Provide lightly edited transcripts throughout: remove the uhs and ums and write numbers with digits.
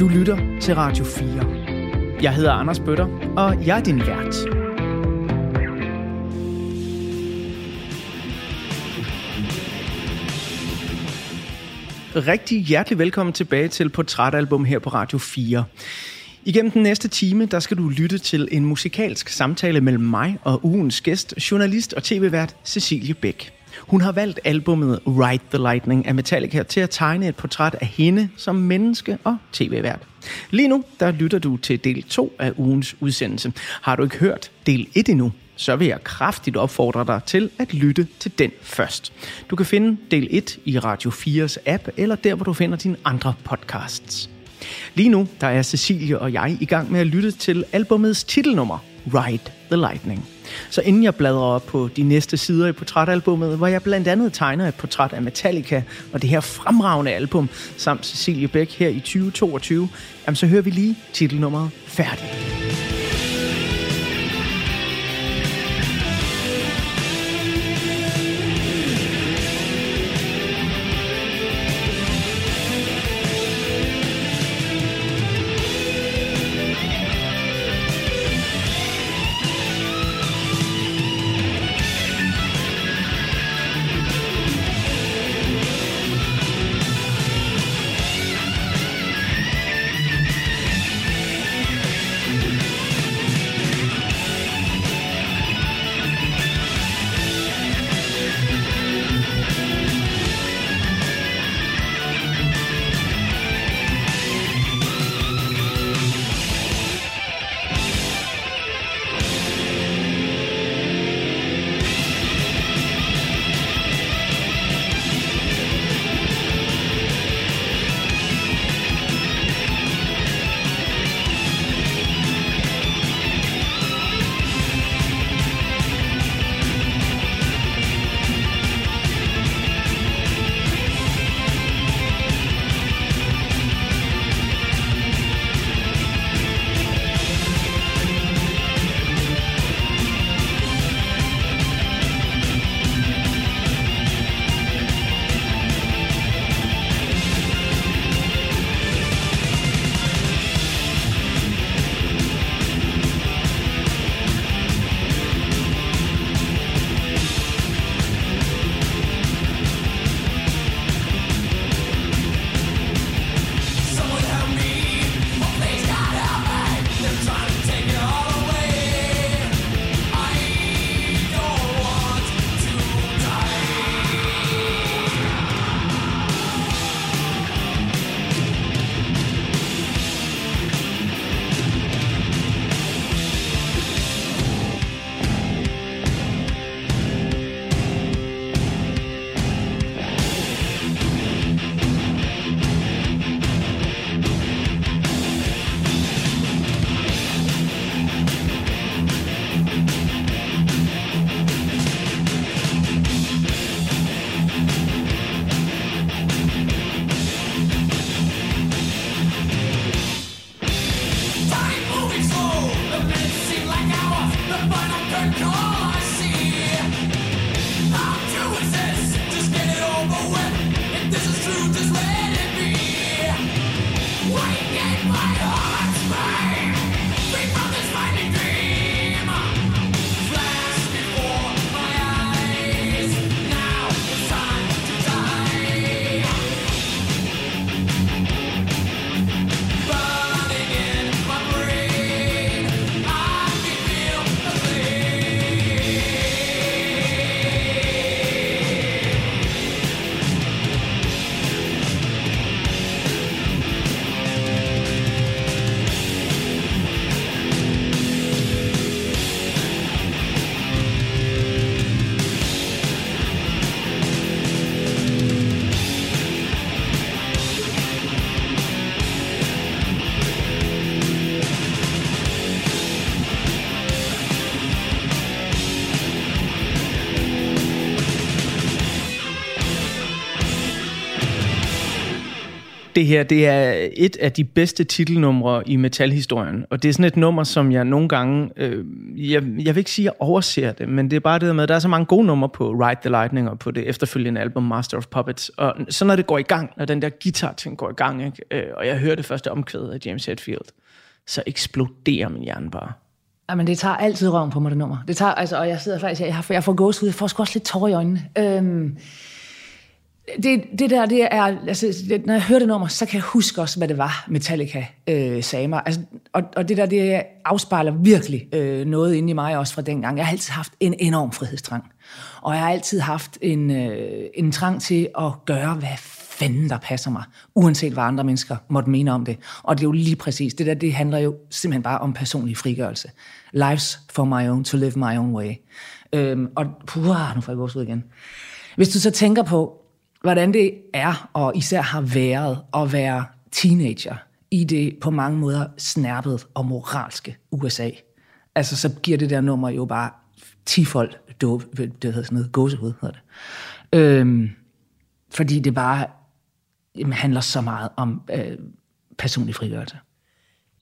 Du lytter til Radio 4. Jeg hedder Anders Bøtter, og jeg er din vært. Rigtig hjertelig velkommen tilbage til Portrætalbum her på Radio 4. Igennem den næste time, der skal du lytte til en musikalsk samtale mellem mig og ugens gæst, journalist og tv-vært Cecilie Beck. Hun har valgt albummet Ride the Lightning af Metallica til at tegne et portræt af hende som menneske og tv-vært. Lige nu, der lytter du til del 2 af ugens udsendelse. Har du ikke hørt del 1 endnu, så vil jeg kraftigt opfordre dig til at lytte til den først. Du kan finde del 1 i Radio 4's app, eller der, hvor du finder dine andre podcasts. Lige nu, der er Cecilie og jeg i gang med at lytte til albumets titelnummer, Ride the Lightning. Så inden jeg bladrer op på de næste sider i portrætalbummet, hvor jeg blandt andet tegner et portræt af Metallica og det her fremragende album, samt Cecilie Beck her i 2022, jamen så hører vi lige titelnummeret færdigt. det her, det er et af de bedste titelnumre i metalhistorien. Og det er sådan et nummer, som jeg nogle gange... jeg vil ikke sige, at jeg overser det, men det er bare det med, at der er så mange gode numre på Ride the Lightning og på det efterfølgende album Master of Puppets. Og så når det går i gang, når den der guitar-ting går i gang, ikke? Og jeg hører det første omkvæd af James Hetfield, så eksploderer min hjerne bare. Jamen, det tager altid røven på mig, det nummer. Det tager, altså, og jeg sidder faktisk... Jeg får gåsehud, jeg får sgu også lidt tårer i øjnene. Det er... Altså, det, når jeg hører det nummer, så kan jeg huske også, hvad det var, Metallica sagde mig. Altså, og det der, det afspejler virkelig noget inde i mig også fra dengang. Jeg har altid haft en enorm frihedstrang. Og jeg har altid haft en trang til at gøre, hvad fanden der passer mig, uanset hvad andre mennesker måtte mene om det. Og det er jo lige præcis. Det der, det handler jo simpelthen bare om personlig frigørelse. Life's for my own, to live my own way. Og nu får jeg gås ud igen. Hvis du så tænker på, hvordan det er, og især har været at være teenager i det på mange måder snærpede og moralske USA. Altså, så giver det der nummer jo bare 10-fold dåb, det hedder sådan noget, gåsehud hedder det. Fordi det bare handler så meget om personlig frigørelse.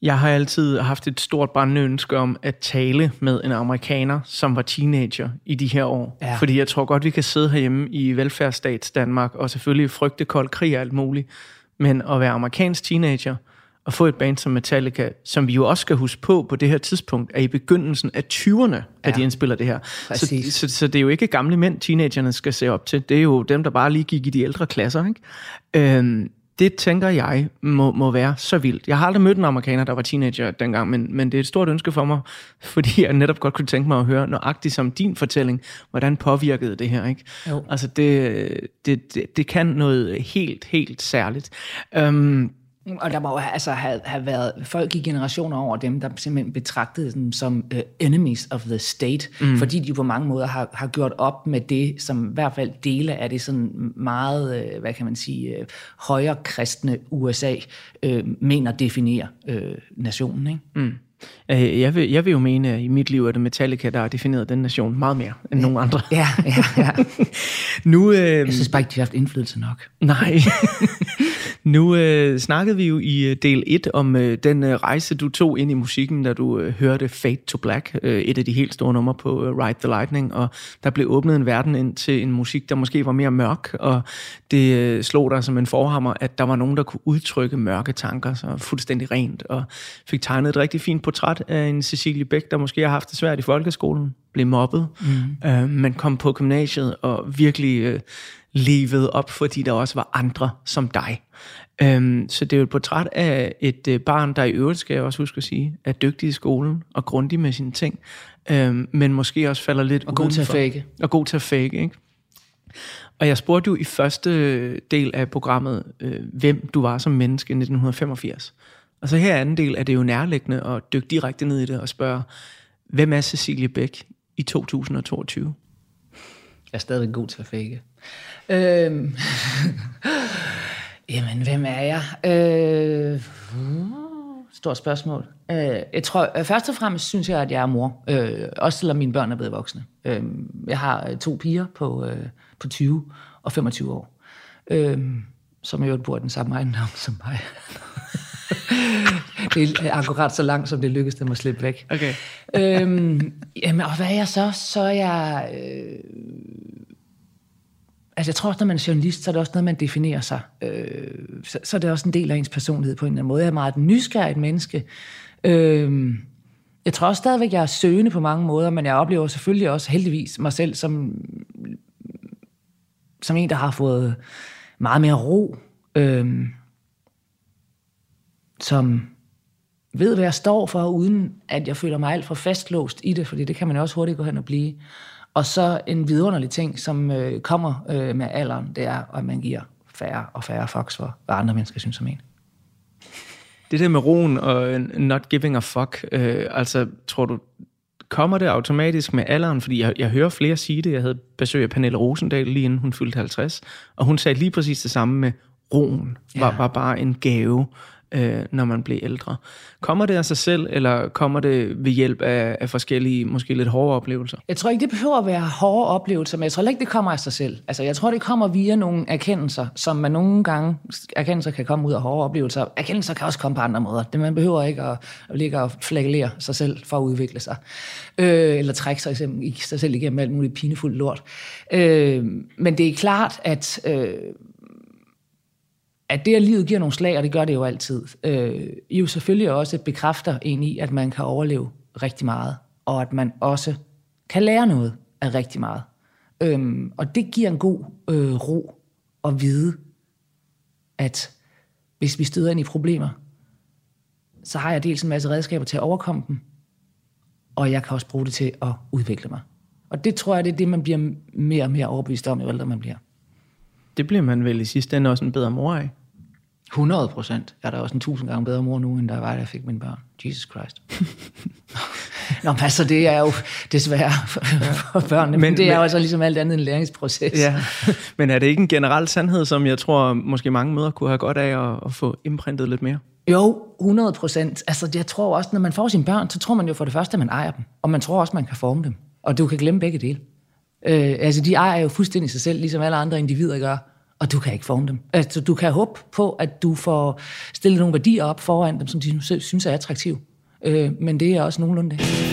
Jeg har altid haft et stort brændende ønske om at tale med en amerikaner, som var teenager i de her år. Ja. Fordi jeg tror godt, vi kan sidde herhjemme i velfærdsstats Danmark og selvfølgelig frygte kold krig og alt muligt. Men at være amerikansk teenager og få et band som Metallica, som vi jo også skal huske på det her tidspunkt, er i begyndelsen af 20'erne, at de indspiller det her. Så det er jo ikke gamle mænd, teenagerne skal se op til. Det er jo dem, der bare lige gik i de ældre klasser, ikke? Det tænker jeg må være så vildt. Jeg har aldrig mødt en amerikaner, der var teenager dengang, men det er et stort ønske for mig, fordi jeg netop godt kunne tænke mig at høre nøjagtigt som din fortælling, hvordan påvirkede det her, ikke? Jo. Altså, det kan noget helt, helt særligt. Og der må jo altså have været folk i generationer over dem, der simpelthen betragtede dem som enemies of the state, fordi de på mange måder har gjort op med det, som i hvert fald dele af det sådan meget, hvad kan man sige, højere kristne USA mener definerer nationen, ikke? Mm. Jeg vil jo mene, at i mit liv er det Metallica, der har defineret den nation meget mere end nogen andre. Ja. Nu, jeg synes bare ikke, de har haft indflydelse nok. Nej. Nu snakkede vi jo i del 1 om den rejse, du tog ind i musikken, da du hørte Fade to Black, et af de helt store numre på Ride the Lightning, og der blev åbnet en verden ind til en musik, der måske var mere mørk, og det slog dig som en forhammer, at der var nogen, der kunne udtrykke mørke tanker så fuldstændig rent, og fik tegnet et rigtig fint portræt af en Cecilie Beck, der måske har haft det svært i folkeskolen, blev mobbet, men kom på gymnasiet og virkelig levede op, fordi der også var andre som dig. Så det er jo et portræt af et barn, der i øvrigt, skal jeg også huske at sige, er dygtig i skolen og grundig med sine ting, men måske også falder lidt udenfor. Og god til at fake, ikke? Og jeg spurgte jo i første del af programmet, hvem du var som menneske i 1985. Og så her i anden del er det jo nærliggende at dykke direkte ned i det og spørge, hvem er Cecilie Beck i 2022? Jeg er stadig god til at fake. Jamen, hvem er jeg? Stort spørgsmål. Jeg tror, først og fremmest synes jeg, at jeg er mor. Også selvom mine børn er blevet voksne. Jeg har 2 piger på 20 og 25 år. Som jo bor den samme ejendom som mig. Det er akkurat så langt, som det lykkedes dem at slippe væk. Okay. Jamen, og hvad er jeg så? Så er jeg... Altså, jeg tror også, når man er journalist, så er det også noget, man definerer sig. Så er det også en del af ens personlighed på en eller anden måde. Jeg er meget et nysgerrigt menneske. Jeg tror også stadigvæk, jeg er søgende på mange måder, men jeg oplever selvfølgelig også heldigvis mig selv som en, der har fået meget mere ro. Som ved, hvad jeg står for, uden at jeg føler mig alt for fastlåst i det, fordi det kan man også hurtigt gå hen og blive. Og så en vidunderlig ting, som kommer med alderen, det er, at man giver færre og færre fucks for, hvad andre mennesker synes om en. Det der med roen og not giving a fuck, altså, tror du, kommer det automatisk med alderen? Fordi jeg hører flere sige det. Jeg havde besøg af Pernille Rosendahl, lige inden hun fyldte 50, og hun sagde lige præcis det samme med roen. Var bare en gave. når man bliver ældre. Kommer det af sig selv, eller kommer det ved hjælp af forskellige, måske lidt hårde oplevelser? Jeg tror ikke, det behøver at være hårde oplevelser, men jeg tror ikke, det kommer af sig selv. Altså, jeg tror, det kommer via nogle erkendelser, som man nogle gange... Erkendelser kan komme ud af hårde oplevelser. Erkendelser kan også komme på andre måder. Man behøver ikke at ligge og flagellere sig selv for at udvikle sig. Eller trække sig selv igennem alt muligt pinefuldt lort. Men det er klart, at... at det, at livet giver nogle slag, og det gør det jo altid, jo selvfølgelig også bekræfter en i, at man kan overleve rigtig meget, og at man også kan lære noget af rigtig meget. Og det giver en god ro at vide, at hvis vi støder ind i problemer, så har jeg dels en masse redskaber til at overkomme dem, og jeg kan også bruge det til at udvikle mig. Og det tror jeg, det er det, man bliver mere og mere overbevist om, jo ældre man bliver. Det bliver man vel i sidste ende også en bedre mor af? 100%. Jeg er da også 1000 gange bedre mor nu, end der var, da jeg fik mine børn. Jesus Christ. Nå, men altså, det er jo desværre for børnene, men det er jo altså ligesom alt andet en læringsproces. Ja. Men er det ikke en generel sandhed, som jeg tror, måske mange mødre kunne have godt af at få imprintet lidt mere? Jo, 100%. Altså, jeg tror også, når man får sine børn, så tror man jo for det første, at man ejer dem. Og man tror også, man kan forme dem. Og du kan glemme begge dele. Altså de ejer jo fuldstændig sig selv, ligesom alle andre individer gør, og du kan ikke forme dem. Altså du kan håbe på, at du får stillet nogle værdier op foran dem, som de synes er attraktive. Men det er også nogenlunde det.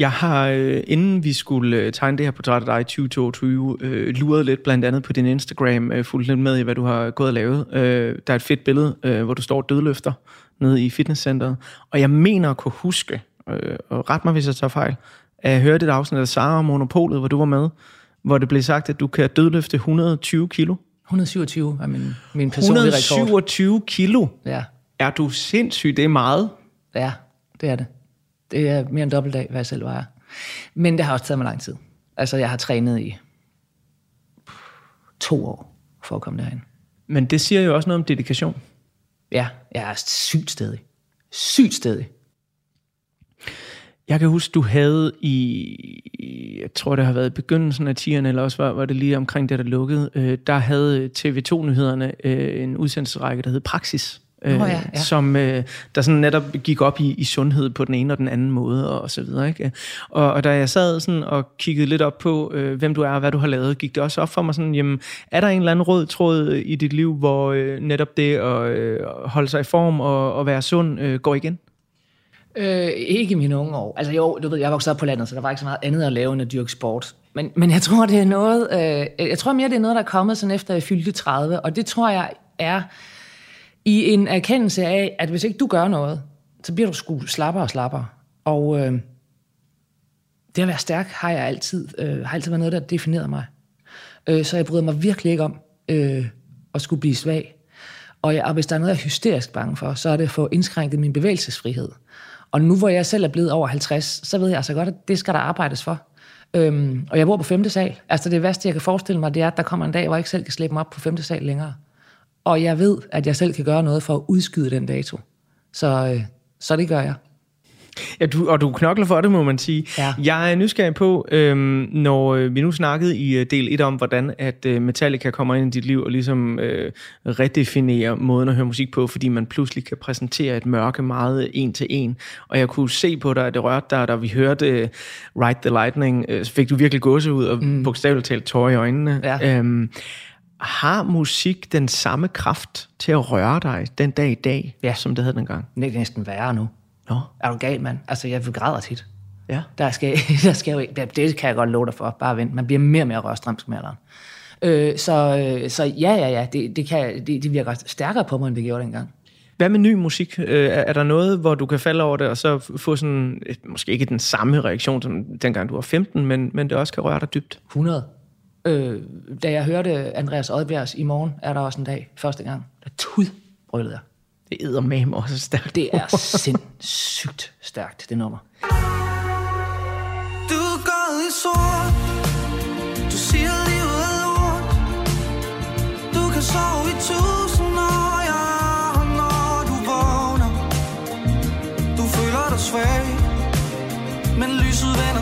Jeg har, inden vi skulle tegne det her portræt af dig i 2022, luret lidt blandt andet på din Instagram, fulgt lidt med i, hvad du har gået og lavet. Der er et fedt billede, hvor du står dødløfter nede i fitnesscenteret. Og jeg mener at kunne huske, og ret mig, hvis jeg tager fejl, at jeg hørte et afsnit af Sara og Monopolet, hvor du var med, hvor det blev sagt, at du kan dødløfte 120 kilo. 127 er min personlige rekord. 127 kilo? Ja. Er du sindssyg? Det er meget. Ja, det er det. Det er mere end dobbelt af, hvad jeg selv vejer. Men det har også taget mig lang tid. Altså, jeg har trænet i 2 år for at komme derhen. Men det siger jo også noget om dedikation. Ja, jeg er sygt stedig. Sygt stedig. Jeg kan huske, du havde i... Jeg tror, det har været i begyndelsen af 10'erne, eller også var det lige omkring det, der lukkede. Der havde TV2-nyhederne en udsendelsesrække, der hed Praksis. Ja. Som der sådan netop gik op i sundhed på den ene og den anden måde og så videre, ikke? Og da jeg sad sådan og kiggede lidt op på hvem du er og hvad du har lavet, gik det også op for mig sådan, jamen, er der en eller anden rød tråd i dit liv, hvor netop det at holde sig i form og være sund går igen? Ikke i mine unge år. Altså jo, du ved, jeg voksede op på landet, så der var ikke så meget andet at lave end at dyrke sport. Men jeg tror, det er noget, jeg tror mere, det er noget, der er kommet sådan efter jeg fyldte 30, og det tror jeg er... i en erkendelse af, at hvis ikke du gør noget, så bliver du sgu slappere og slappere. Og det at være stærk har altid været noget, der definerede mig. Så jeg bryder mig virkelig ikke om at skulle blive svag. Og hvis der er noget, jeg er hysterisk bange for, så er det at få indskrænket min bevægelsesfrihed. Og nu hvor jeg selv er blevet over 50, så ved jeg altså godt, at det skal der arbejdes for. Og jeg bor på 5. sal. Altså det værste, jeg kan forestille mig, det er, at der kommer en dag, hvor jeg ikke selv kan slæbe mig op på 5. sal længere. Og jeg ved, at jeg selv kan gøre noget for at udskyde den dato. Så det gør jeg. Ja, du knokler for det, må man sige. Ja. Jeg er nysgerrig på, når vi nu snakkede i del 1 om, hvordan at Metallica kommer ind i dit liv og ligesom redefinerer måden at høre musik på, fordi man pludselig kan præsentere et mørke meget en til en. Og jeg kunne se på dig, at det rørte dig, da vi hørte Ride the Lightning, så fik du virkelig gåsehud og bogstaveligt talt tårer i øjnene. Ja. Har musik den samme kraft til at røre dig den dag i dag, ja, som det havde dengang? Det er næsten værre nu. Nå. Er du gal, mand? Altså, jeg græder tit. Ja. Der skal jo ikke... Det kan jeg godt love dig for. Bare vent. Man bliver mere og mere rørstrømsk med alderen. Så ja. Det virker stærkere på mig, end det gjorde dengang. Hvad med ny musik? Er der noget, hvor du kan falde over det, og så få sådan... Måske ikke den samme reaktion, som dengang du var 15, men det også kan røre dig dybt? 100. Da jeg hørte Andreas Odbjergs I morgen er der også en dag, første gang, der tudbrølede jeg. Det æder med mig også stærkt. Det er sindssygt stærkt, det nummer. Du går i sort. Du siger livet er lort. Du kan sove i 1000 år.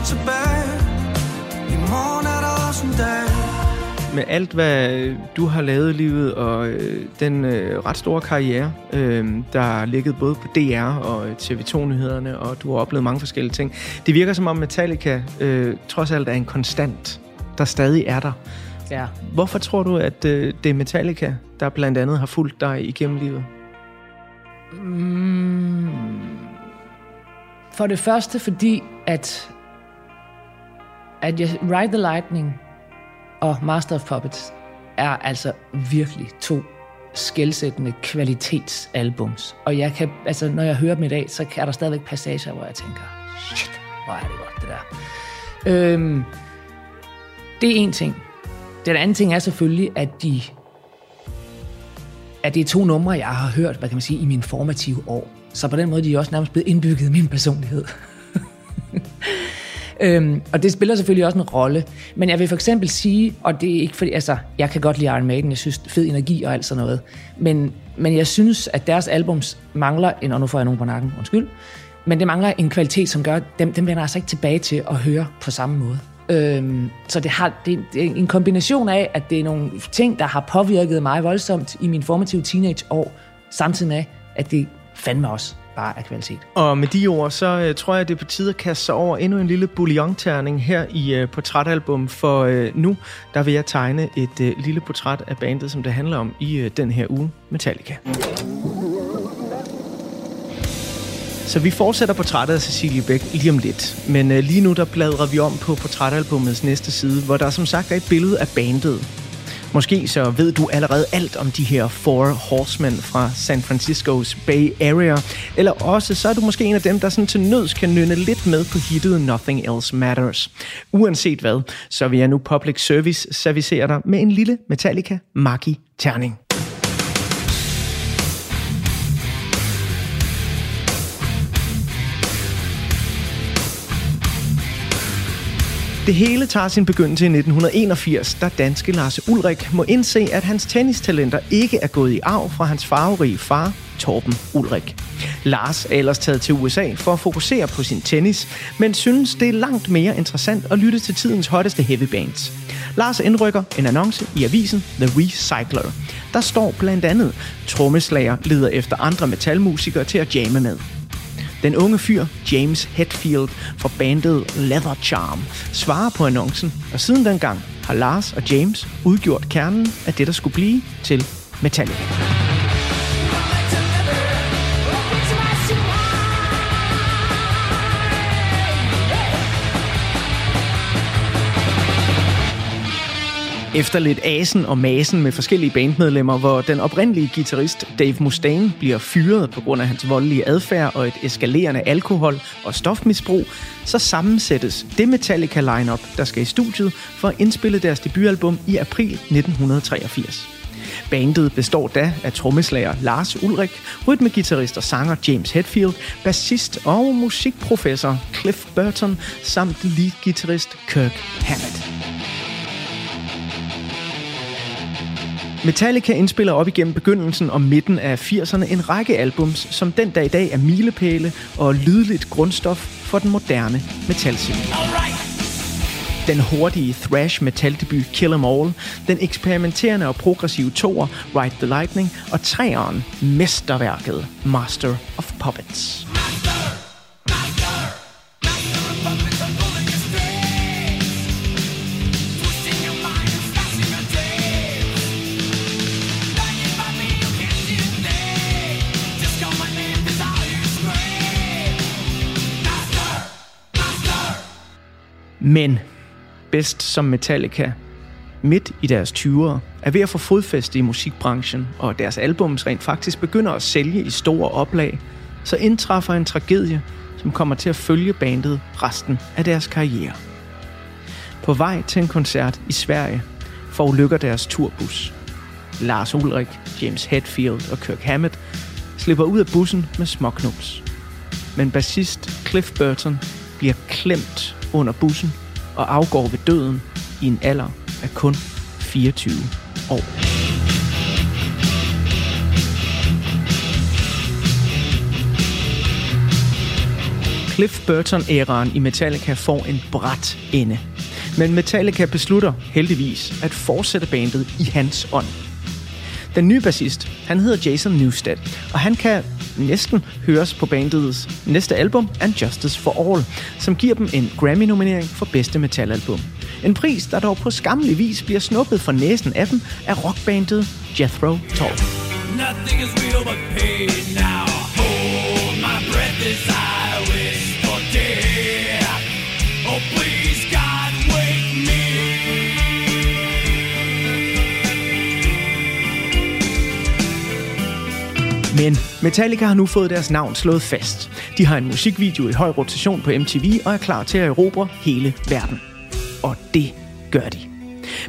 tilbage. I morgen er der også en dag. Med alt, hvad du har lavet i livet, og den ret store karriere, der har ligget både på DR og TV2-nyhederne, og du har oplevet mange forskellige ting. Det virker som om Metallica trods alt er en konstant, der stadig er der. Ja. Hvorfor tror du, at det er Metallica, der blandt andet har fulgt dig igennem livet? For det første, fordi at Ride the Lightning og Master of Puppets er altså virkelig to skelsættende kvalitetsalbums. Og jeg kan, altså, når jeg hører dem i dag, så er der stadigvæk passager, hvor jeg tænker, shit, hvor er det godt, det der. Det er en ting. Den anden ting er selvfølgelig, at det er to numre, jeg har hørt, hvad kan man sige, i mine formative år. Så på den måde, de er også nærmest blevet indbygget i min personlighed. Og det spiller selvfølgelig også en rolle. Men jeg vil for eksempel sige, og det er ikke fordi, altså, jeg kan godt lide Iron Maiden, jeg synes, fed energi og alt sådan noget. Men jeg synes, at deres albums mangler en, og nu får jeg nogen på nakken, undskyld, men det mangler en kvalitet, som gør, at dem vender altså ikke tilbage til at høre på samme måde. Så det er en kombination af, at det er nogle ting, der har påvirket mig voldsomt i mine formative teenageår, samtidig med, at det fandme også bare er kvalitet. Og med de ord, så tror jeg, det er på tide at kaste sig over endnu en lille bouillonterning her i portrætalbum, for nu, der vil jeg tegne et lille portræt af bandet, som det handler om i den her uge, Metallica. Så vi fortsætter portrættet af Cecilie Beck lige om lidt. Men lige nu der bladrer vi om på portrætalbumets næste side, hvor der som sagt er et billede af bandet. Måske så ved du allerede alt om de her Four Horsemen fra San Franciscos Bay Area. Eller også så er du måske en af dem, der sådan til nøds kan nynne lidt med på hittet Nothing Else Matters. Uanset hvad, så vil jeg nu public service servicere dig med en lille Metallica Maki-terning. Det hele tager sin begyndelse i 1981, da danske Lars Ulrich må indse, at hans tennistalenter ikke er gået i arv fra hans farverige far, Torben Ulrich. Lars er ellers taget til USA for at fokusere på sin tennis, men synes det er langt mere interessant at lytte til tidens hotteste heavy bands. Lars indrykker en annonce i avisen The Recycler. Der står blandt andet, trommeslager leder efter andre metalmusikere til at jamme med. Den unge fyr, James Hetfield, fra bandet Leather Charm, svarer på annoncen, og siden dengang har Lars og James udgjort kernen af det, der skulle blive til Metallica. Efter lidt asen og masen med forskellige bandmedlemmer, hvor den oprindelige guitarist Dave Mustaine bliver fyret på grund af hans voldelige adfærd og et eskalerende alkohol- og stofmisbrug, så sammensættes det Metallica-lineup, der skal i studiet for at indspille deres debutalbum i april 1983. Bandet består da af trommeslager Lars Ulrich, rytmegitarrist og sanger James Hetfield, bassist og musikprofessor Cliff Burton samt leadgitarrist Kirk Hammett. Metallica indspiller op igennem begyndelsen og midten af 80'erne en række albums, som den dag i dag er milepæle og lydligt grundstof for den moderne metalscene. Den hurtige thrash metaldebut Kill 'Em All, den eksperimenterende og progressive toer Ride the Lightning og treeren mesterværket Master of Puppets. Men bedst som Metallica, midt i deres 20'ere, er ved at få fodfæste i musikbranchen, og deres albums rent faktisk begynder at sælge i store oplag, så indtræffer en tragedie, som kommer til at følge bandet resten af deres karriere. På vej til en koncert i Sverige forulykker deres turbus. Lars Ulrich, James Hetfield og Kirk Hammett slipper ud af bussen med småknubs. Men bassist Cliff Burton bliver klemt under bussen og afgår ved døden i en alder af kun 24 år. Cliff Burton-æraen i Metallica får en brat ende. Men Metallica beslutter heldigvis at fortsætte bandet i hans ånd. Den nye bassist, han hedder Jason Newsted, og han kan næsten høres på bandets næste album, And Justice for All, som giver dem en Grammy-nominering for bedste metalalbum. En pris, der dog på skammelig vis bliver snuppet fra næsen af dem af rockbandet Jethro Tull. Nothing is real but pain now. Hold my breath as I wish for death. Oh please God, wake me. Men Metallica har nu fået deres navn slået fast. De har en musikvideo i høj rotation på MTV og er klar til at erobre hele verden. Og det gør de.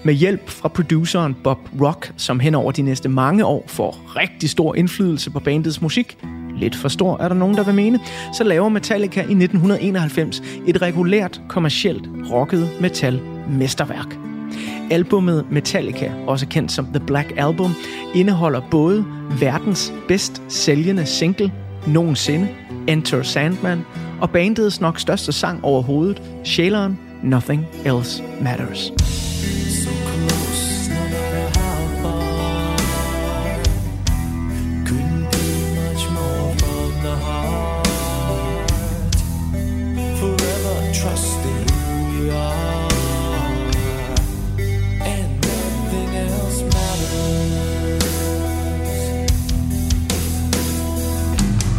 Med hjælp fra produceren Bob Rock, som hen over de næste mange år får rigtig stor indflydelse på bandets musik, lidt for stor er der nogen, der vil mene, så laver Metallica i 1991 et regulært, kommercielt rocket metal-mesterværk. Albummet Metallica, også kendt som The Black Album, indeholder både verdens bedst sælgende single nogensinde, Enter Sandman, og bandets nok største sang overhovedet, sjæleren Nothing Else Matters.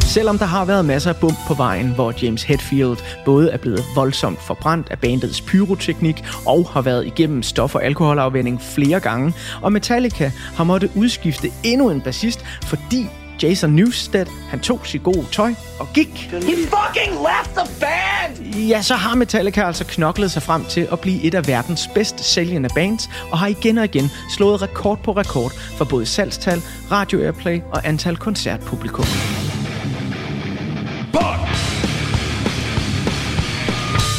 Selvom der har været masser af bump på vejen, hvor James Hetfield både er blevet voldsomt forbrændt af bandets pyroteknik og har været igennem stof- og alkoholafvænning flere gange, og Metallica har måttet udskifte endnu en bassist, fordi Jason Newsted, han tog sit gode tøj og gik. He fucking left the band! Ja, så har Metallica altså knoklet sig frem til at blive et af verdens bedst sælgende bands, og har igen og igen slået rekord på rekord for både salgstal, radio airplay og antal koncertpublikum.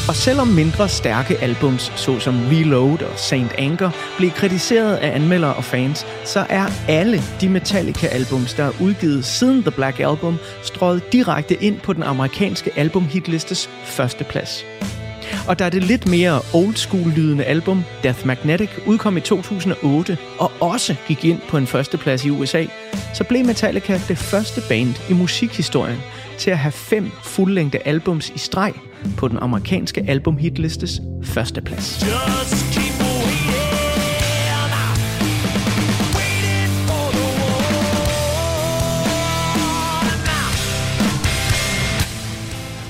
Og selvom mindre stærke albums, såsom Reload og Saint Anger, blev kritiseret af anmeldere og fans, så er alle de Metallica-albums, der er udgivet siden The Black Album, strøget direkte ind på den amerikanske albumhitlistes førsteplads. Og der er det lidt mere old school-lydende album, Death Magnetic, udkom i 2008 og også gik ind på en førsteplads i USA, så blev Metallica det første band i musikhistorien til at have 5 fuldlængde albums i streg på den amerikanske albumhitlistes førsteplads.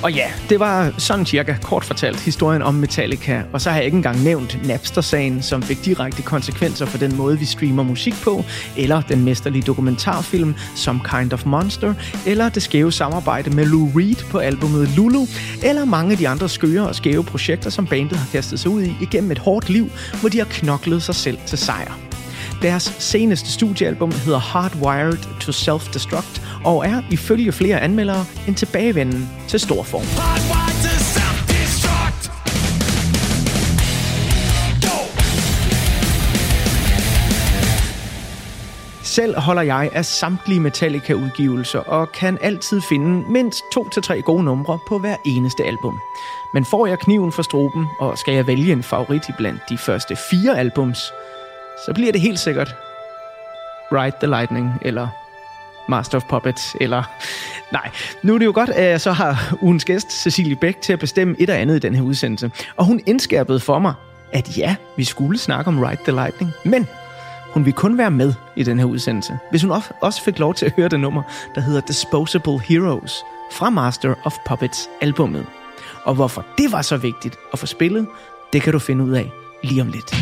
Og ja, det var sådan cirka kort fortalt historien om Metallica, og så har jeg ikke engang nævnt Napster-sagen, som fik direkte konsekvenser for den måde, vi streamer musik på, eller den mesterlige dokumentarfilm Some Kind of Monster, eller det skæve samarbejde med Lou Reed på albumet Lulu, eller mange af de andre skøre og skæve projekter, som bandet har kastet sig ud i igennem et hårdt liv, hvor de har knoklet sig selv til sejr. Deres seneste studiealbum hedder Hardwired to Self-Destruct og er ifølge flere anmeldere en tilbagevenden til stor form. Selv holder jeg af samtlige Metallica-udgivelser og kan altid finde mindst 2-3 gode numre på hver eneste album. Men får jeg kniven for struben, og skal jeg vælge en favorit blandt de første 4 albums, så bliver det helt sikkert Ride the Lightning, eller Master of Puppets, eller... Nej, nu er det jo godt, at jeg så har ugens gæst, Cecilie Beck, til at bestemme et og andet i den her udsendelse. Og hun indskærpede for mig, at ja, vi skulle snakke om Ride the Lightning, men hun ville kun være med i den her udsendelse, hvis hun også fik lov til at høre det nummer, der hedder Disposable Heroes, fra Master of Puppets albumet. Og hvorfor det var så vigtigt at få spillet, det kan du finde ud af lige om lidt.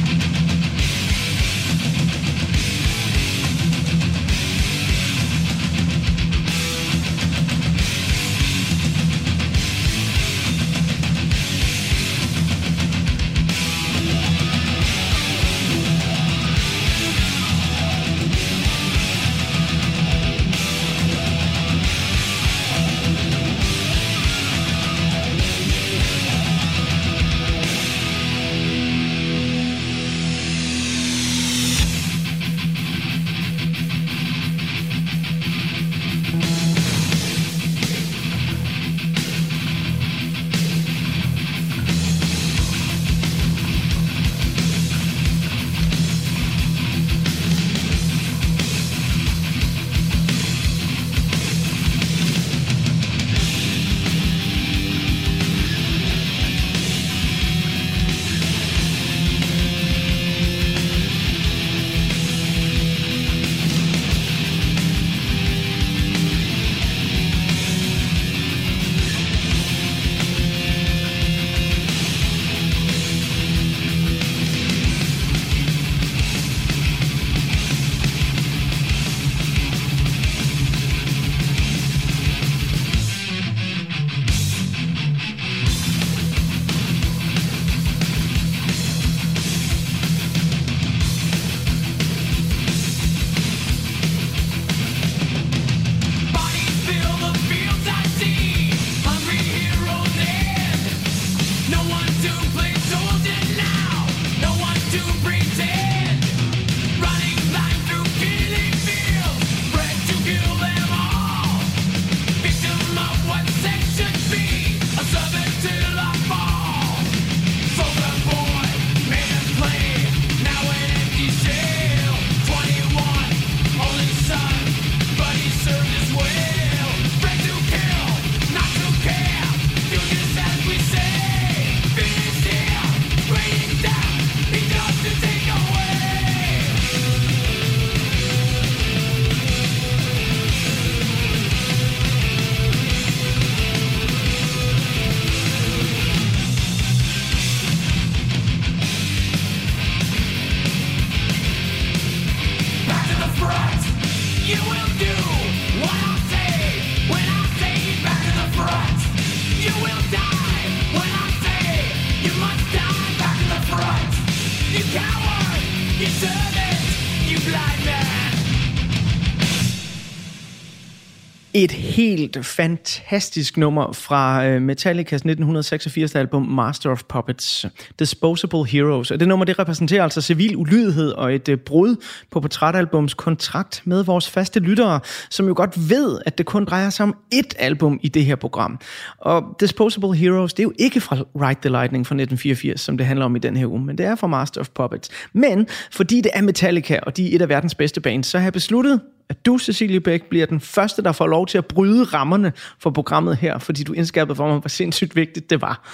Et helt fantastisk nummer fra Metallicas 1986 album Master of Puppets, Disposable Heroes. Og det nummer, det repræsenterer altså civil ulydighed og et brud på portrætalbums kontrakt med vores faste lyttere, som jo godt ved, at det kun drejer sig om ét album i det her program. Og Disposable Heroes, det er jo ikke fra Ride the Lightning fra 1984, som det handler om i den her uge, men det er fra Master of Puppets. Men fordi det er Metallica, og de er et af verdens bedste bands, så har jeg besluttet, at du, Cecilie Beck, bliver den første, der får lov til at bryde rammerne for programmet her, fordi du indskærpede for mig, hvor sindssygt vigtigt det var.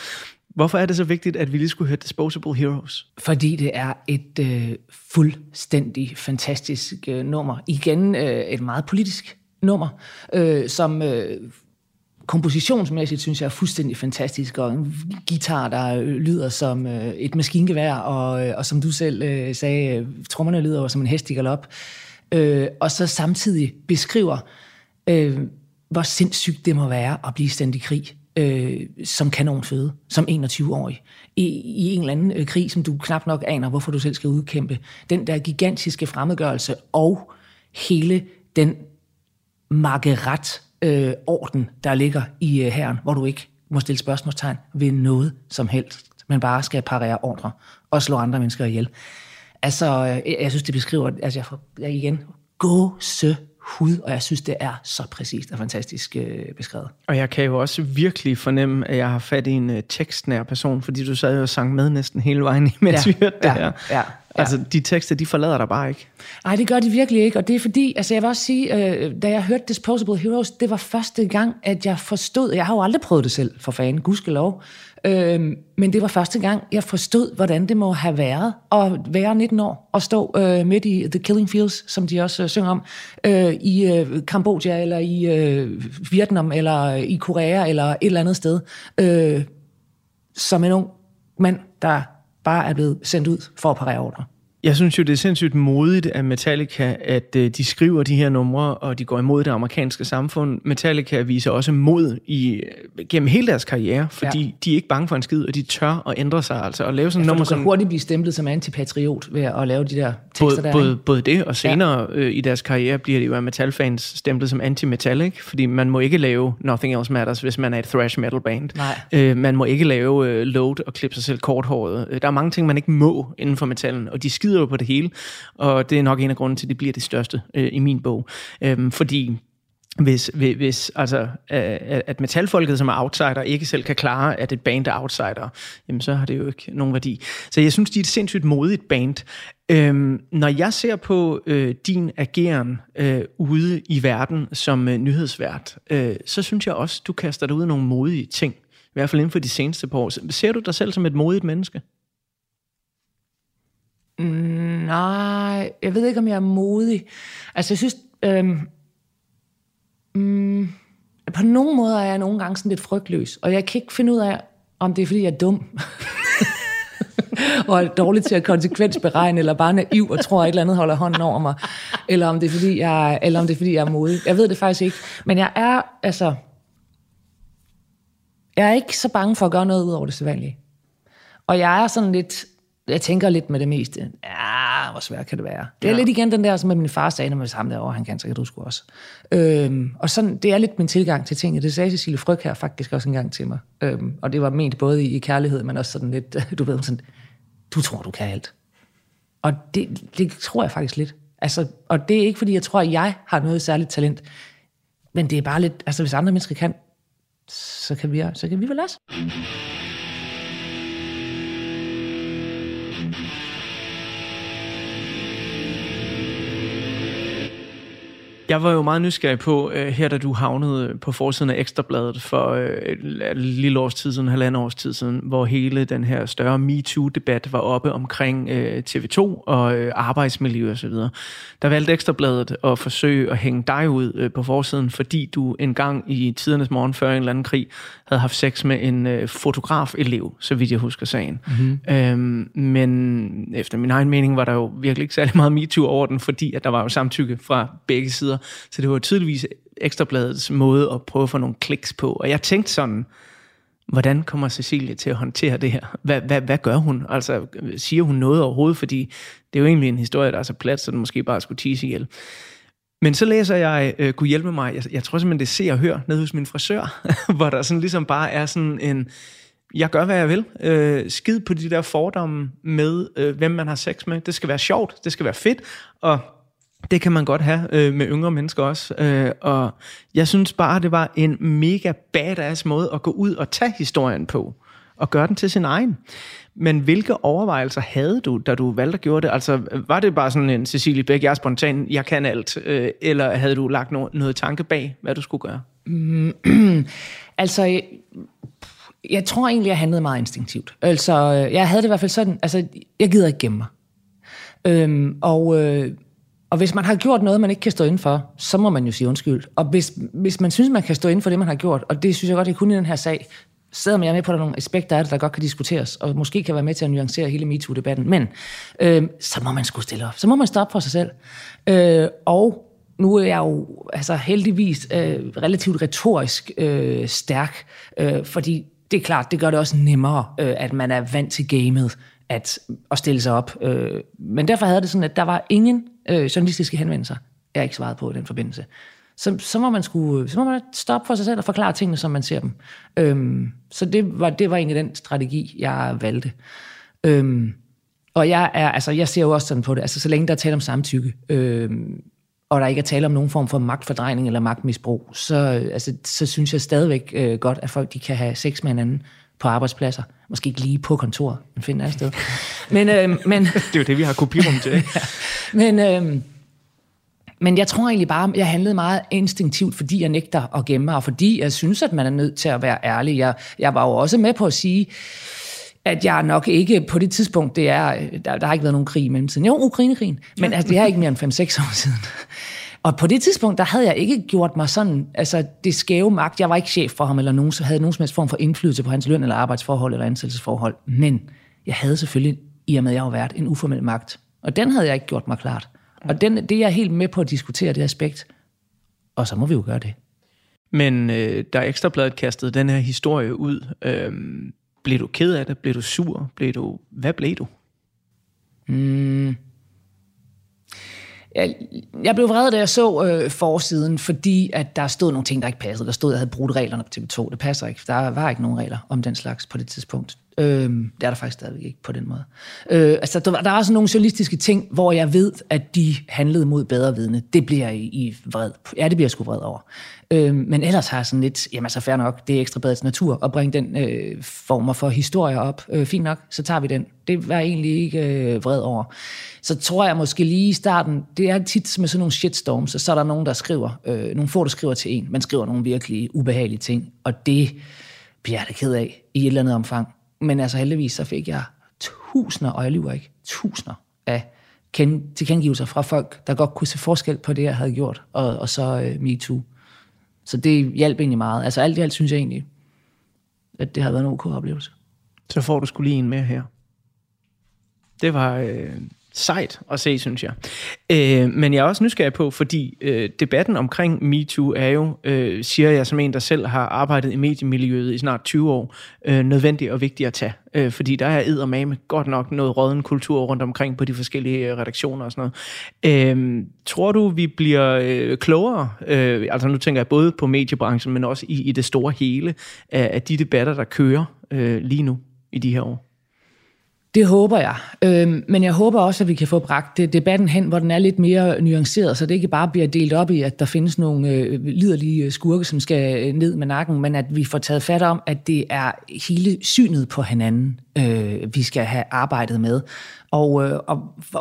Hvorfor er det så vigtigt, at vi lige skulle høre Disposable Heroes? Fordi det er et fuldstændig fantastisk nummer. Igen et meget politisk nummer, som kompositionsmæssigt, synes jeg, er fuldstændig fantastisk, og en guitar, der lyder som et maskingevær, og som du selv sagde, trommerne lyder som en hest i galop. Og så samtidig beskriver, hvor sindssygt det må være at blive sendt i krig som kanonføde, som 21-årig. I en eller anden krig, som du knap nok aner, hvorfor du selv skal udkæmpe. Den der gigantiske fremmedgørelse og hele den markeretorden, der ligger i hæren, hvor du ikke må stille spørgsmålstegn ved noget som helst, men bare skal parere ordre og slå andre mennesker ihjel. Altså, jeg synes, det beskriver, altså jeg igen, gåsehud, og jeg synes, det er så præcist og fantastisk beskrevet. Og jeg kan jo også virkelig fornemme, at jeg har fat i en tekstnær person, fordi du sad jo og sang med næsten hele vejen, mens vi hørte det her. Ja. Altså, de tekster, de forlader dig bare ikke. Nej, det gør de virkelig ikke, og det er fordi, altså jeg vil også sige, da jeg hørte Disposable Heroes, det var første gang, at jeg forstod, jeg har jo aldrig prøvet det selv, for fanden, gudskelov, men det var første gang, jeg forstod, hvordan det må have været at være 19 år og stå midt i The Killing Fields, som de også synger om, i Kambodja, eller i Vietnam, eller i Korea, eller et eller andet sted, som en ung mand, der bare er blevet sendt ud for at parere ordre. Jeg synes jo, det er sindssygt modigt af Metallica, at de skriver de her numre, og de går imod det amerikanske samfund. Metallica viser også mod gennem hele deres karriere, fordi de er ikke bange for en skid, og de tør at ændre sig. Altså, og lave sådan et nummer, som hurtigt blive stemplet som antipatriot ved at lave de der tekster der. Både det, og senere i deres karriere bliver de jo af metalfans stemplet som anti-metal, fordi man må ikke lave Nothing Else Matters, hvis man er et thrash metal band. Man må ikke lave Load og klippe sig selv korthåret. Der er mange ting, man ikke må inden for metallen, og de skider jo på det hele, og det er nok en af grunden til, at det bliver det største i min bog. Fordi hvis altså, at metalfolket, som er outsider, ikke selv kan klare, at et band er outsider, jamen så har det jo ikke nogen værdi. Så jeg synes, de er et sindssygt modigt band. Når jeg ser på din ageren ude i verden som nyhedsvært, så synes jeg også, du kaster dig ud af nogle modige ting, i hvert fald inden for de seneste par år. Ser du dig selv som et modigt menneske? Nej, jeg ved ikke, om jeg er modig. Altså, jeg synes, på nogle måder er jeg nogle gange sådan lidt frygtløs, og jeg kan ikke finde ud af, om det er, fordi jeg er dum, og er dårlig til at konsekvensberegne, eller bare naiv og tror, at et eller andet holder hånden over mig, eller om det er, fordi jeg, eller om det er, fordi jeg er modig. Jeg ved det faktisk ikke, men jeg er, altså, jeg er ikke så bange for at gøre noget ud over det sædvanlige. Og jeg er sådan lidt... Jeg tænker lidt med det meste. Ja, hvor svært kan det være? Det er lidt igen den der, som min far sagde, når man var ham derovre, han kan, så kan du sgu også. Og sådan, det er lidt min tilgang til ting. Det sagde Cecilie Fryg her faktisk også en gang til mig. Og det var ment både i kærlighed, men også sådan lidt, du ved, sådan, du tror, du kan alt. Og det tror jeg faktisk lidt. Altså, og det er ikke, fordi jeg tror, at jeg har noget særligt talent. Men det er bare lidt, altså hvis andre mennesker kan, så kan vi vel også. Jeg var jo meget nysgerrig på, her da du havnede på forsiden af Ekstra Bladet for lille års tid siden, halvandet års tid siden, hvor hele den her større MeToo-debat var oppe omkring TV2 og arbejdsmiljø og så videre. Der valgte Ekstra Bladet at forsøge at hænge dig ud på forsiden, fordi du engang i tidernes morgen før en eller anden krig havde haft sex med en fotografelev, så vidt jeg husker sagen. Mm-hmm. Men efter min egen mening var der jo virkelig ikke særlig meget MeToo over den, fordi at der var jo samtykke fra begge sider. Så det var tydeligvis Ekstra Bladets måde at prøve at få nogle kliks på. Og jeg tænkte sådan, hvordan kommer Cecilie til at håndtere det her? Hvad gør hun? Altså, siger hun noget overhovedet? Fordi det er jo egentlig en historie, der er så plat, så den måske bare skulle tease ihjel. Men så læser jeg, kunne hjælpe mig, jeg tror simpelthen, det ser og hører nede hos min frisør, hvor der sådan ligesom bare er sådan en, jeg gør, hvad jeg vil, skid på de der fordomme med, hvem man har sex med. Det skal være sjovt, det skal være fedt, og det kan man godt have med yngre mennesker også. Og jeg synes bare, det var en mega badass måde at gå ud og tage historien på, og gøre den til sin egen. Men hvilke overvejelser havde du, da du valgte at gøre det? Altså, var det bare sådan en Cecilie Beck, jeg er spontan, jeg kan alt? Eller havde du lagt noget tanke bag, hvad du skulle gøre? Altså, jeg tror egentlig, jeg handlede meget instinktivt. Altså, jeg havde det i hvert fald sådan, altså, jeg gider ikke gemme mig. Og hvis man har gjort noget, man ikke kan stå indenfor, så må man jo sige undskyld. Og hvis man synes, man kan stå indenfor det, man har gjort, og det synes jeg godt, det kunne i den her sag, sidder man med på, at der er nogle aspekter af det, der godt kan diskuteres, og måske kan være med til at nuancere hele MeToo-debatten, men så må man sgu stille op. Så må man stå op for sig selv. Og nu er jeg jo altså, heldigvis relativt retorisk stærk, fordi det er klart, det gør det også nemmere, at man er vant til gamet, at stille sig op. Men derfor havde det sådan, at der var ingen journalistiske henvendelser, jeg ikke svarede på i den forbindelse. Så må man stoppe for sig selv og forklare tingene, som man ser dem. Så det var egentlig den strategi, jeg valgte. Og jeg ser jo også sådan på det. Altså, så længe der er tale om samtykke, og der ikke er tale om nogen form for magtfordrejning eller magtmisbrug, så synes jeg stadigvæk godt, at folk de kan have sex med hinanden på arbejdspladser. Måske ikke lige på kontoret, men find et andet sted. Men det er jo det, vi har kopirum til. Ja. Men jeg tror egentlig bare, jeg handlede meget instinktivt, fordi jeg nægter at gemme mig, og fordi jeg synes, at man er nødt til at være ærlig. Jeg var jo også med på at sige, at jeg nok ikke på det tidspunkt, det er, der har ikke været nogen krig i mellemtiden. Jo, Ukrainekrigen, men altså, det er ikke mere end 5-6 år siden. Og på det tidspunkt, der havde jeg ikke gjort mig sådan, altså det skæve magt. Jeg var ikke chef for ham, eller nogen, så havde nogen som helst form for indflydelse på hans løn, eller arbejdsforhold, eller ansættelsesforhold. Men jeg havde selvfølgelig, i og med at jeg har været en uformel magt. Og den havde jeg ikke gjort mig klart. Og det er jeg helt med på at diskutere, det aspekt. Og så må vi jo gøre det. Men da Ekstra Bladet kastede den her historie ud, blev du ked af det? Blev du sur? Hvad blev du? Jeg blev vred, da jeg så forsiden, fordi at der stod nogle ting, der ikke passede. Der stod, at jeg havde brudt reglerne på TV2. Det passer ikke. Der var ikke nogen regler om den slags på det tidspunkt. Det er der faktisk stadig ikke på den måde. Altså, der var sådan nogle journalistiske ting, hvor jeg ved, at de handlede mod bedre vidne. Det bliver jeg i vred. Ja, det bliver jeg sgu vred over. Men ellers har jeg sådan lidt, jamen så fair nok, det er Ekstra Bladets natur at bringe den former for historier op. Fint nok, så tager vi den. Det var jeg egentlig ikke vred over. Så tror jeg måske lige i starten, det er tit med sådan nogle shitstorms, og så er der nogen, der skriver, nogle få, der skriver til en. Man skriver nogle virkelig ubehagelige ting, og det bliver jeg da ked af i et eller andet omfang. Men altså heldigvis, så fik jeg tusinder, og jeg lyver ikke, tusinder af tilkendegivelser fra folk, der godt kunne se forskel på det, jeg havde gjort, og så MeToo. Så det hjalp egentlig meget. Altså alt i alt synes jeg egentlig, at det har været en ok oplevelse. Så får du sgu lige en mere her. Det var sejt at se, synes jeg. Men jeg er også nysgerrig på, fordi debatten omkring MeToo er jo, siger jeg som en, der selv har arbejdet i mediemiljøet i snart 20 år, nødvendig og vigtig at tage. Fordi der er eddermame godt nok noget rådden kultur rundt omkring på de forskellige redaktioner og sådan noget. Tror du, vi bliver klogere? Altså nu tænker jeg både på mediebranchen, men også i det store hele af de debatter, der kører lige nu i de her år. Det håber jeg. Men jeg håber også, at vi kan få bragt debatten hen, hvor den er lidt mere nuanceret, så det ikke bare bliver delt op i, at der findes nogle liderlige skurke, som skal ned med nakken, men at vi får taget fat om, at det er hele synet på hinanden, vi skal have arbejdet med. Og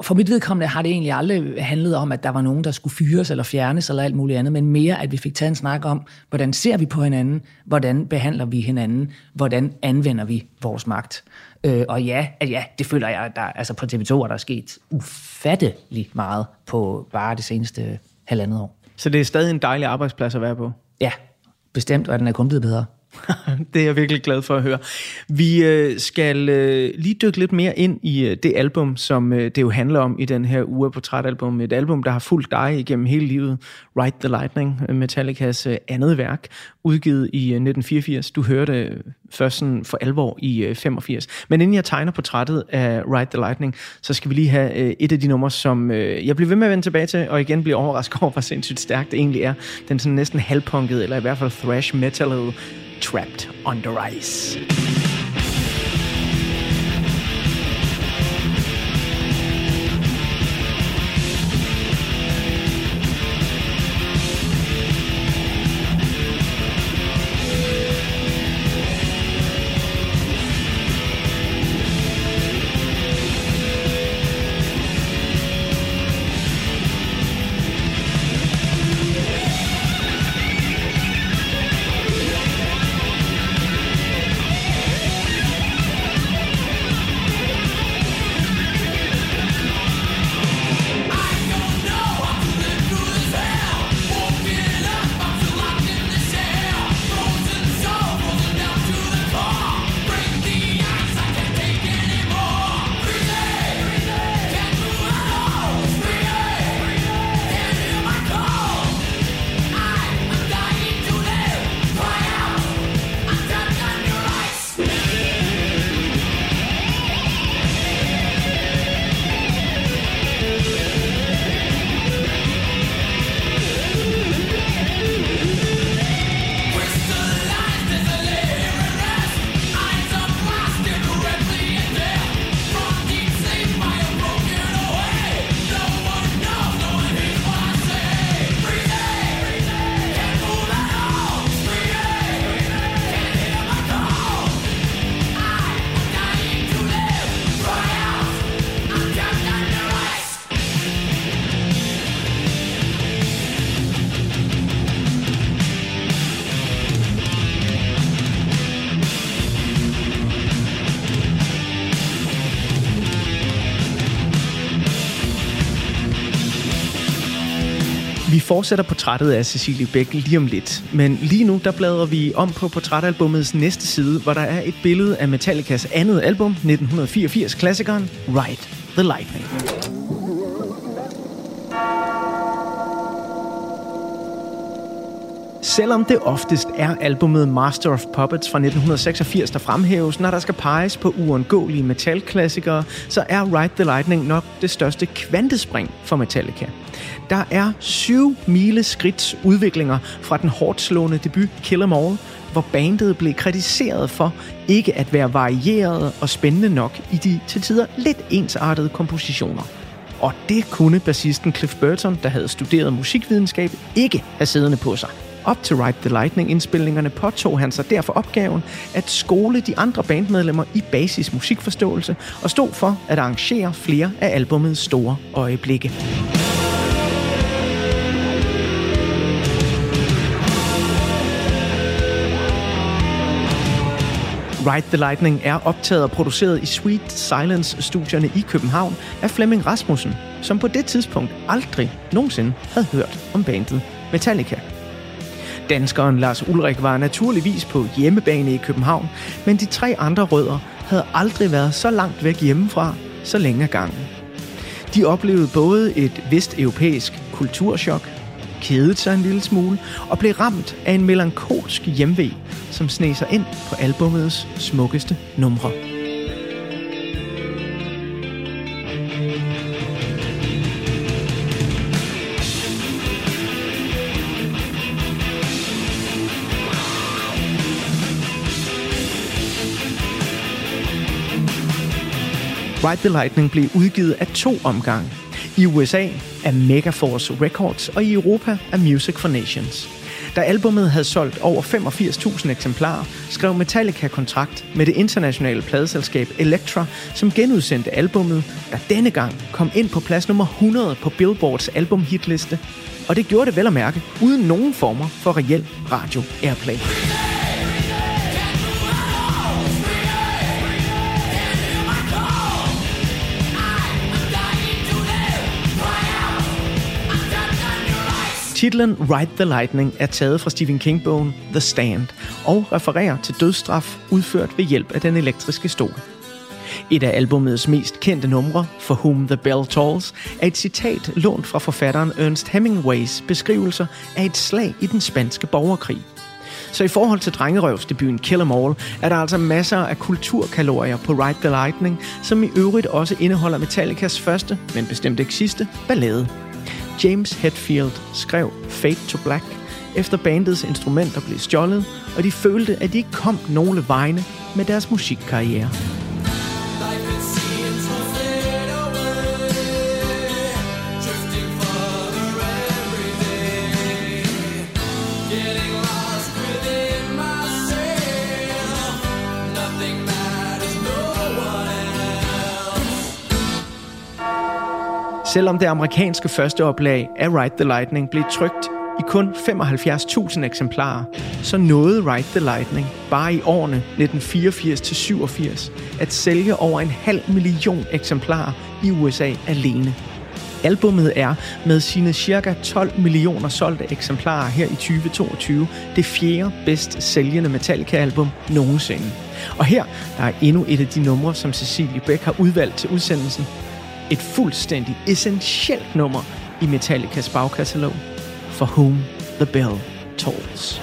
for mit vedkommende har det egentlig aldrig handlet om, at der var nogen, der skulle fyres eller fjernes eller alt muligt andet, men mere, at vi fik taget en snak om, hvordan ser vi på hinanden, hvordan behandler vi hinanden, hvordan anvender vi vores magt. Og ja, det føler jeg, der, altså på TV2 er der sket ufatteligt meget på bare det seneste halvandet år. Så det er stadig en dejlig arbejdsplads at være på? Ja, bestemt, og den er kun blevet bedre. Det er jeg virkelig glad for at høre. Vi skal lige dykke lidt mere ind i det album, som det jo handler om i den her uge af Portrætalbum. Et album, der har fulgt dig igennem hele livet. Ride the Lightning, Metallicas andet værk, udgivet i 1984. Du hørte først sådan for alvor i 85. Men inden jeg tegner portrættet af Ride the Lightning, så skal vi lige have et af de numre, som jeg bliver ved med at vende tilbage til, og igen bliver overrasket over, hvor sindssygt stærkt det egentlig er. Den sådan næsten halvpunkede, eller i hvert fald thrash metalede Trapped Under Ice. Fortsætter portrættet af Cecilie Beck lige om lidt, men lige nu der bladrer vi om på portrætalbummets næste side, hvor der er et billede af Metallicas andet album, 1984-klassikeren Ride the Lightning. Selvom det oftest er albumet Master of Puppets fra 1986, der fremhæves, når der skal peges på uundgåelige metalklassikere, så er Ride the Lightning nok det største kvantespring for Metallica. Der er 7 mileskridts udviklinger fra den hårdt slående debut Kill 'Em All, hvor bandet blev kritiseret for ikke at være varieret og spændende nok i de til tider lidt ensartede kompositioner. Og det kunne bassisten Cliff Burton, der havde studeret musikvidenskab, ikke have siddende på sig. Op til Ride the Lightning-indspilningerne påtog han sig derfor opgaven at skole de andre bandmedlemmer i basis musikforståelse og stod for at arrangere flere af albumets store øjeblikke. Ride the Lightning er optaget og produceret i Sweet Silence-studierne i København af Flemming Rasmussen, som på det tidspunkt aldrig nogensinde havde hørt om bandet Metallica. Danskeren Lars Ulrich var naturligvis på hjemmebane i København, men de 3 andre rødder havde aldrig været så langt væk hjemmefra så længe ad gangen. De oplevede både et vesteuropæisk kulturschok, kædede sig en lille smule og blev ramt af en melankolsk hjemve, som sneg sig ind på albumets smukkeste numre. Ride the Lightning blev udgivet af 2 omgange. I USA af Megaforce Records og i Europa af Music for Nations. Da albumet havde solgt over 85.000 eksemplarer, skrev Metallica kontrakt med det internationale pladeselskab Elektra, som genudsendte albumet, der denne gang kom ind på plads nummer 100 på Billboards albumhitliste. Og det gjorde det vel at mærke, uden nogen former for reel radio airplay. Titlen Ride the Lightning er taget fra Stephen King-bogen The Stand og refererer til dødsstraf udført ved hjælp af den elektriske stol. Et af albumets mest kendte numre, For Whom the Bell Tolls, er et citat lånt fra forfatteren Ernest Hemingways beskrivelser af et slag i den spanske borgerkrig. Så i forhold til drengerøvsdebuten Kill 'Em All, er der altså masser af kulturkalorier på Ride the Lightning, som i øvrigt også indeholder Metallicas første, men bestemt ikke sidste, ballade. James Hetfield skrev Fade to Black, efter bandets instrumenter blev stjålet, og de følte, at de ikke kom nogle vegne med deres musikkarriere. Selvom det amerikanske førsteoplag af Ride the Lightning blev trykt i kun 75.000 eksemplarer, så nåede Ride the Lightning bare i årene 1984-87 at sælge over 500.000 eksemplarer i USA alene. Albummet er med sine ca. 12 millioner solgte eksemplarer her i 2022 det fjerde bedst sælgende Metallica-album nogensinde. Og her der er endnu et af de numre, som Cecilie Beck har udvalgt til udsendelsen. Et fuldstændig essentielt nummer i Metallicas bagkatalog, For Whom the Bell Tolls.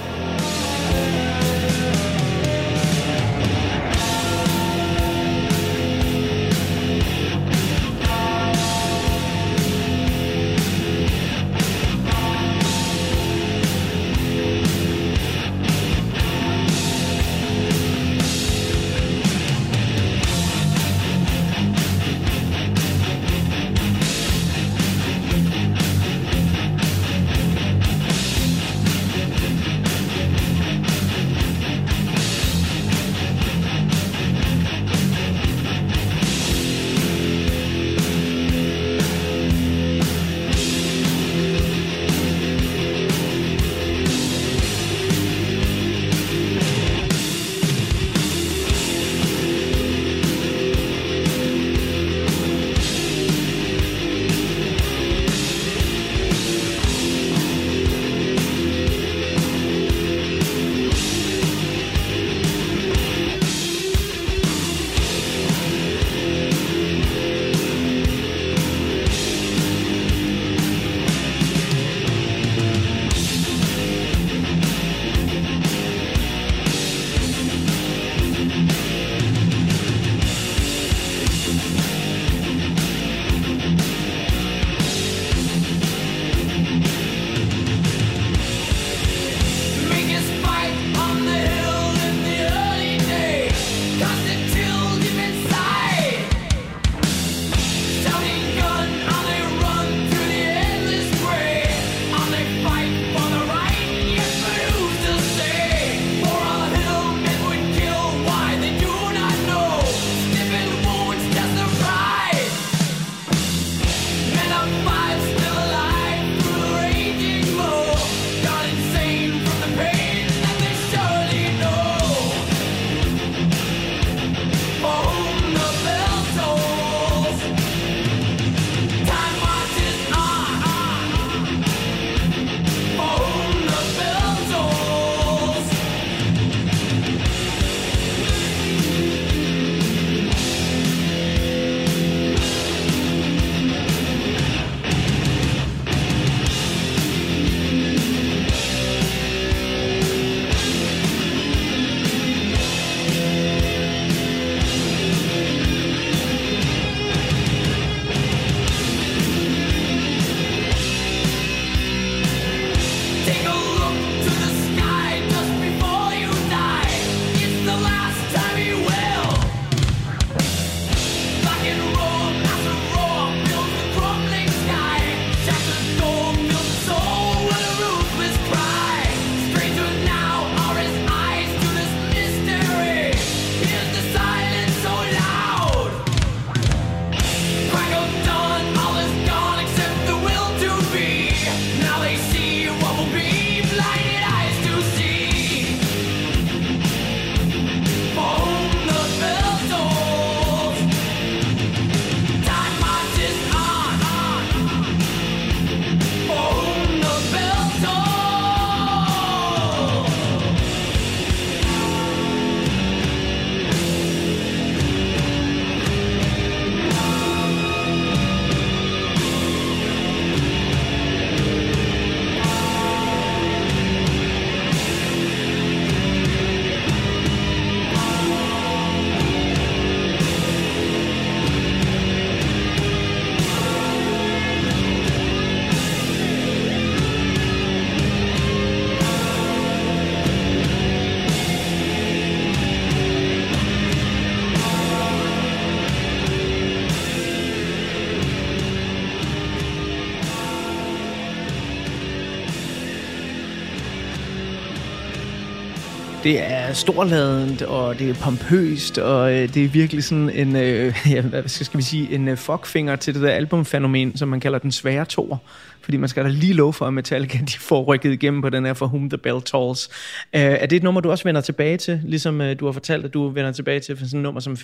Det er storladent, og det er pompøst, og det er virkelig sådan en, hvad skal vi sige, en fuckfinger til det der albumfænomen, som man kalder den svære toer. Fordi man skal da lige love for, at Metallica de får rykket igennem på den her For Whom the Bell Tolls. Er det et nummer, du også vender tilbage til, ligesom du har fortalt, at du vender tilbage til for sådan et nummer som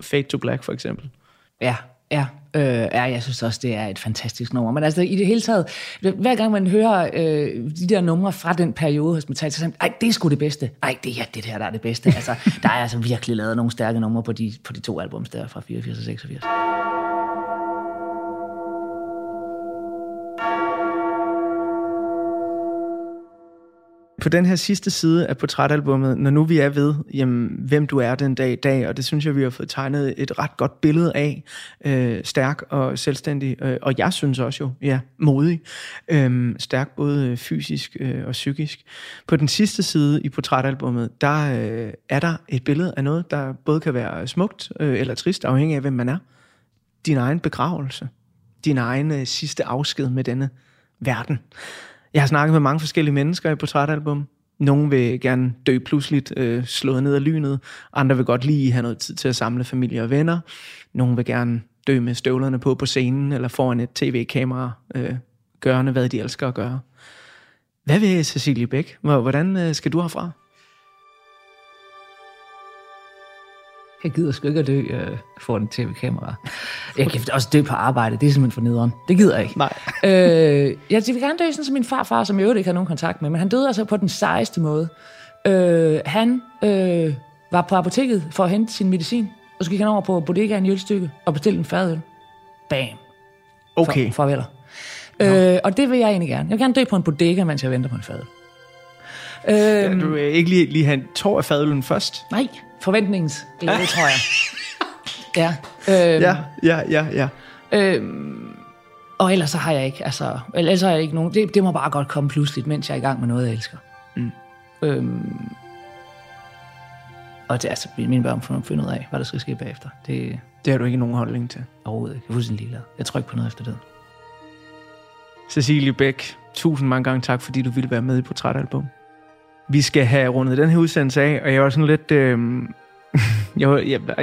Fade to Black for eksempel? Ja, jeg synes også, det er et fantastisk nummer. Men altså, i det hele taget, hver gang man hører de der numre fra den periode hos Metallica, så tænker man, ej, det er sgu det bedste. Ej, det er det her, der er det bedste. Altså, der er altså virkelig lavet nogle stærke numre på de to albums der fra 84 og 86. På den her sidste side af portrætalbummet, når nu vi er ved, jamen, hvem du er den dag i dag, og det synes jeg, vi har fået tegnet et ret godt billede af, stærk og selvstændig, og jeg synes også jo, ja, modig, stærk både fysisk og psykisk. På den sidste side i portrætalbummet, der er der et billede af noget, der både kan være smukt eller trist, afhængig af hvem man er. Din egen begravelse, din egen sidste afsked med denne verden. Jeg har snakket med mange forskellige mennesker i portrætalbum. Nogle vil gerne dø pludseligt, slået ned af lynet. Andre vil godt lige have noget tid til at samle familie og venner. Nogle vil gerne dø med støvlerne på scenen, eller foran et tv-kamera, gørende, hvad de elsker at gøre. Hvad vil Cecilie Beck? Hvordan skal du herfra? Jeg gider sgu ikke at dø foran et tv-kamera. Jeg kan også dø på arbejde. Det er simpelthen for nederen. Det gider jeg ikke. Nej. Jeg vil gerne dø sådan som min farfar, som jeg jo ikke har nogen kontakt med. Men han døde altså på den sejeste måde. Han var på apoteket for at hente sin medicin. Og så gik han over på bodegaen i Ølstykke og bestilte en fadøl. Bam. Okay. Farveler. Og det vil jeg egentlig gerne. Jeg vil gerne dø på en bodega, mens jeg venter på en fadøl. Ja, du vil ikke lige have en tår af fadølen først? Nej. Forventningens glæde, tror jeg. Ja. Og ellers så har jeg ikke, altså... Ellers har jeg ikke nogen... Det må bare godt komme pludseligt, mens jeg er i gang med noget, jeg elsker. Mm. Og det er altså mine børn får fundet ud af, hvad der skal ske bagefter. Det har du ikke nogen holdning til? Overhovedet ikke. Jeg er fuldstændig ligeglad. Jeg tror ikke på noget efter det. Cecilie Beck, tusind mange gange tak, fordi du ville være med i Portrætalbum. Vi skal have rundet den her udsendelse af, og jeg var sådan lidt...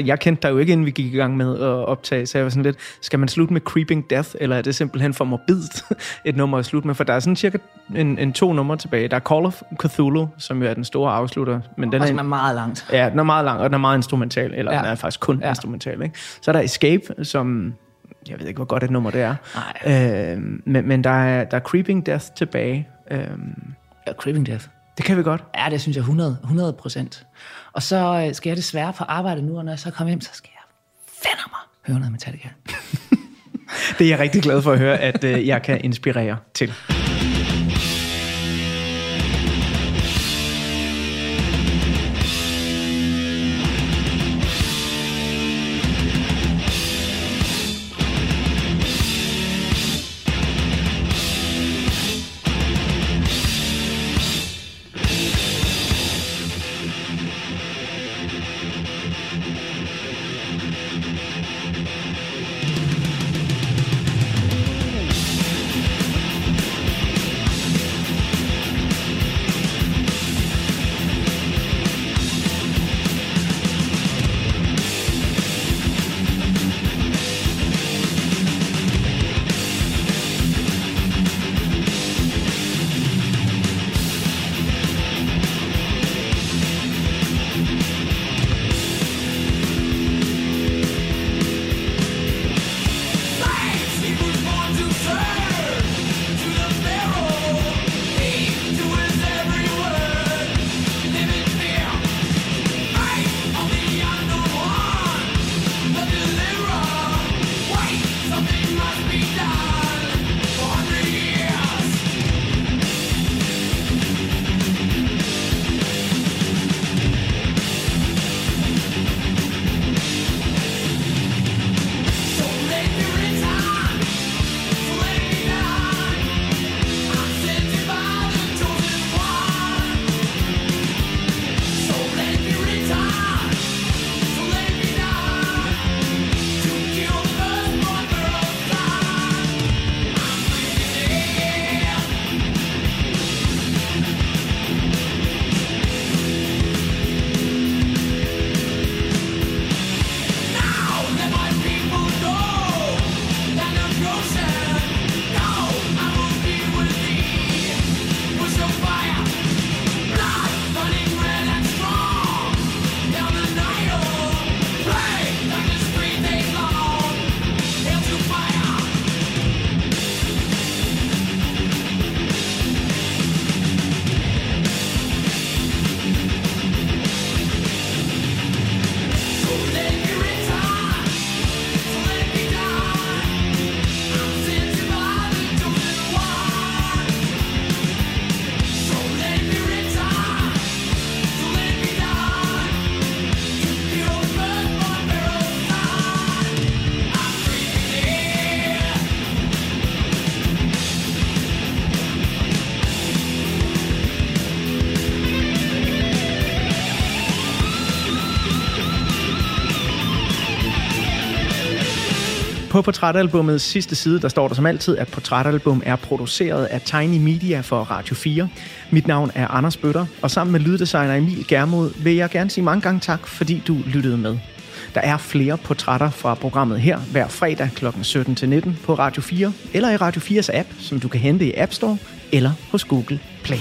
Jeg kendte dig jo ikke, inden vi gik i gang med at optage, så jeg var sådan lidt... Skal man slutte med Creeping Death, eller er det simpelthen for morbidt et nummer at slutte med? For der er sådan cirka en 2 numre tilbage. Der er Call of Cthulhu, som jo er den store afslutter. Men den er meget langt. Ja, den er meget lang, og den er meget instrumental. Eller den er faktisk kun instrumental, ikke? Så er der Escape, som... Jeg ved ikke, hvor godt et nummer det er. Men der er Creeping Death tilbage. Creeping Death... Det kan vi godt. Ja, det synes jeg 100%. Og så skal jeg desværre på arbejde nu, og når jeg så kommer hjem, så skal jeg fandme høre noget Metallica. Det er jeg rigtig glad for at høre, at jeg kan inspirere til. På portrætalbummets sidste side, der står der som altid, at portrætalbum er produceret af Tiny Media for Radio 4. Mit navn er Anders Bøtter, og sammen med lyddesigner Emil Germod vil jeg gerne sige mange gange tak, fordi du lyttede med. Der er flere portrætter fra programmet her hver fredag kl. 17-19 på Radio 4, eller i Radio 4's app, som du kan hente i App Store eller hos Google Play.